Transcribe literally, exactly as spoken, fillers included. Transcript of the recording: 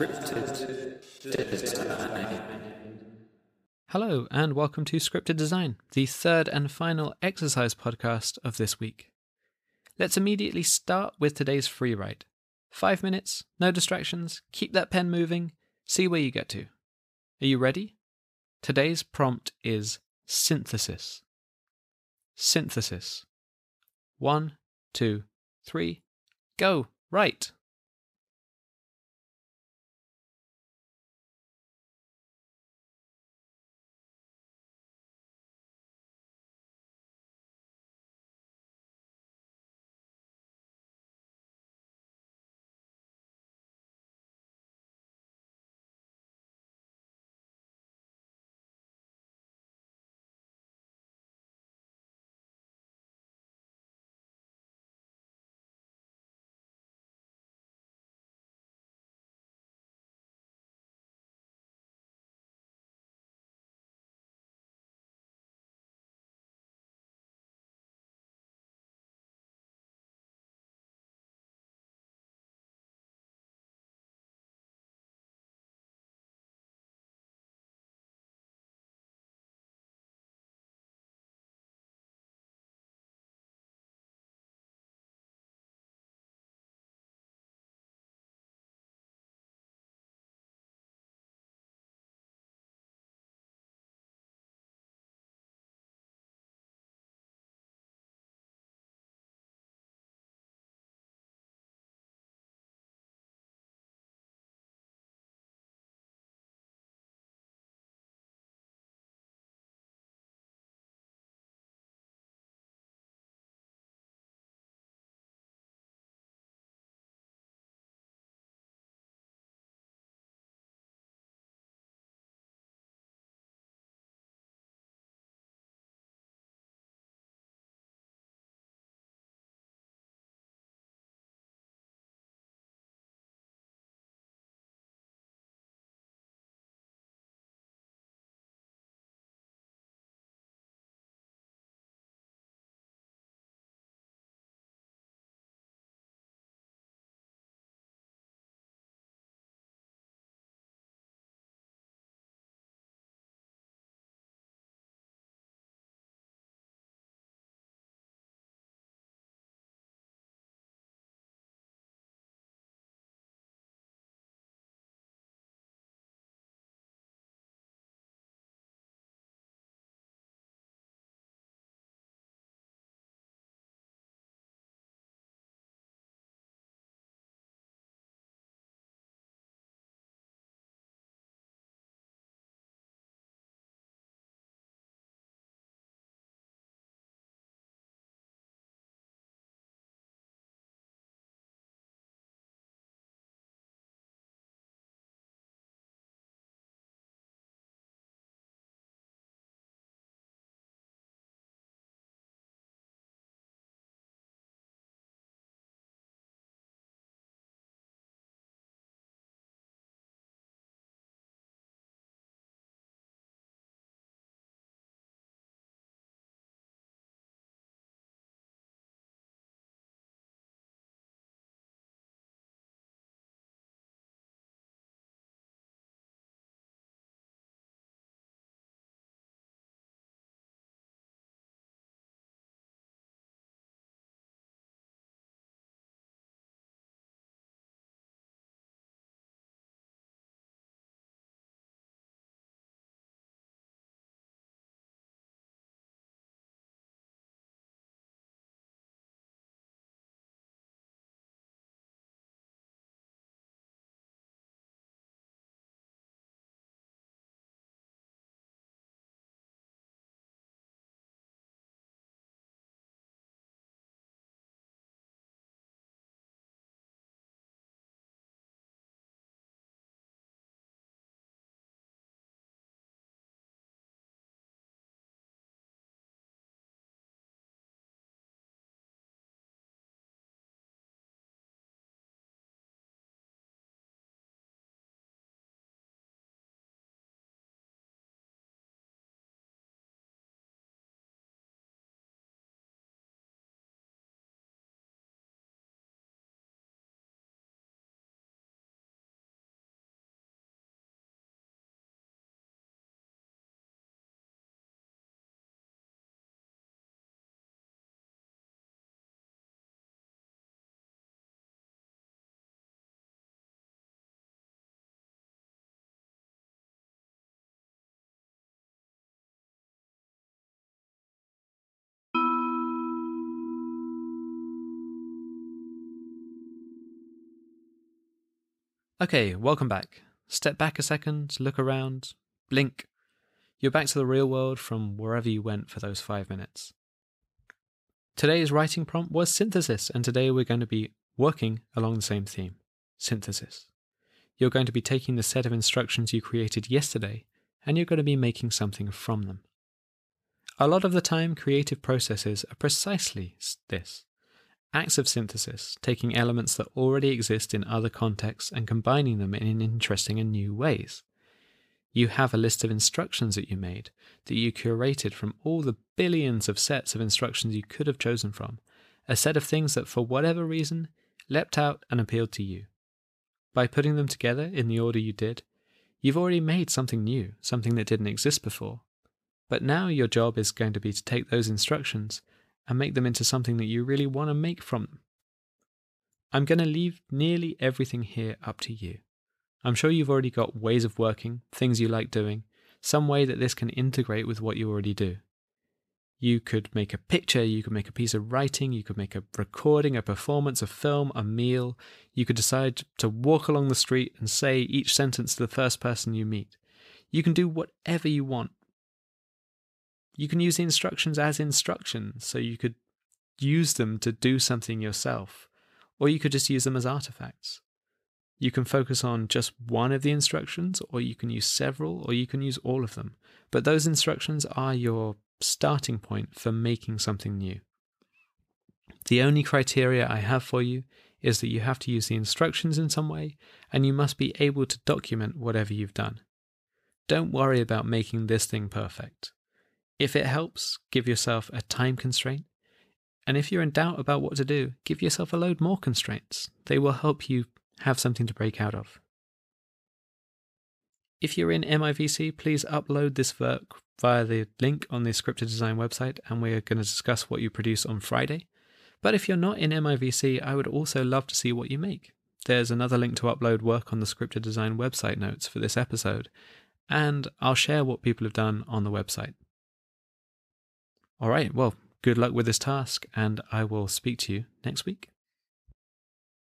Scripted Design. Hello, and welcome to Scripted Design, the third and final exercise podcast of this week. Let's immediately start with today's free write. Five minutes, no distractions, keep that pen moving, see where you get to. Are you ready? Today's prompt is synthesis. Synthesis. One, two, three, go, write. Okay, welcome back. Step back a second, look around, blink. You're back to the real world from wherever you went for those five minutes. Today's writing prompt was synthesis, and today we're going to be working along the same theme, synthesis. You're going to be taking the set of instructions you created yesterday, and you're going to be making something from them. A lot of the time, creative processes are precisely this. Acts of synthesis, taking elements that already exist in other contexts and combining them in interesting and new ways. You have a list of instructions that you made, that you curated from all the billions of sets of instructions you could have chosen from, a set of things that for whatever reason leapt out and appealed to you. By putting them together in the order you did, you've already made something new, something that didn't exist before. But now your job is going to be to take those instructions and make them into something that you really want to make from them. I'm going to leave nearly everything here up to you. I'm sure you've already got ways of working, things you like doing, some way that this can integrate with what you already do. You could make a picture, you could make a piece of writing, you could make a recording, a performance, a film, a meal. You could decide to walk along the street and say each sentence to the first person you meet. You can do whatever you want. You can use the instructions as instructions, so you could use them to do something yourself, or you could just use them as artifacts. You can focus on just one of the instructions, or you can use several, or you can use all of them. But those instructions are your starting point for making something new. The only criteria I have for you is that you have to use the instructions in some way, and you must be able to document whatever you've done. Don't worry about making this thing perfect. If it helps, give yourself a time constraint. And if you're in doubt about what to do, give yourself a load more constraints. They will help you have something to break out of. If you're in M I V C, please upload this work via the link on the Scripted Design website, and we're going to discuss what you produce on Friday. But if you're not in M I V C, I would also love to see what you make. There's another link to upload work on the Scripted Design website notes for this episode, and I'll share what people have done on the website. All right, well, good luck with this task, and I will speak to you next week.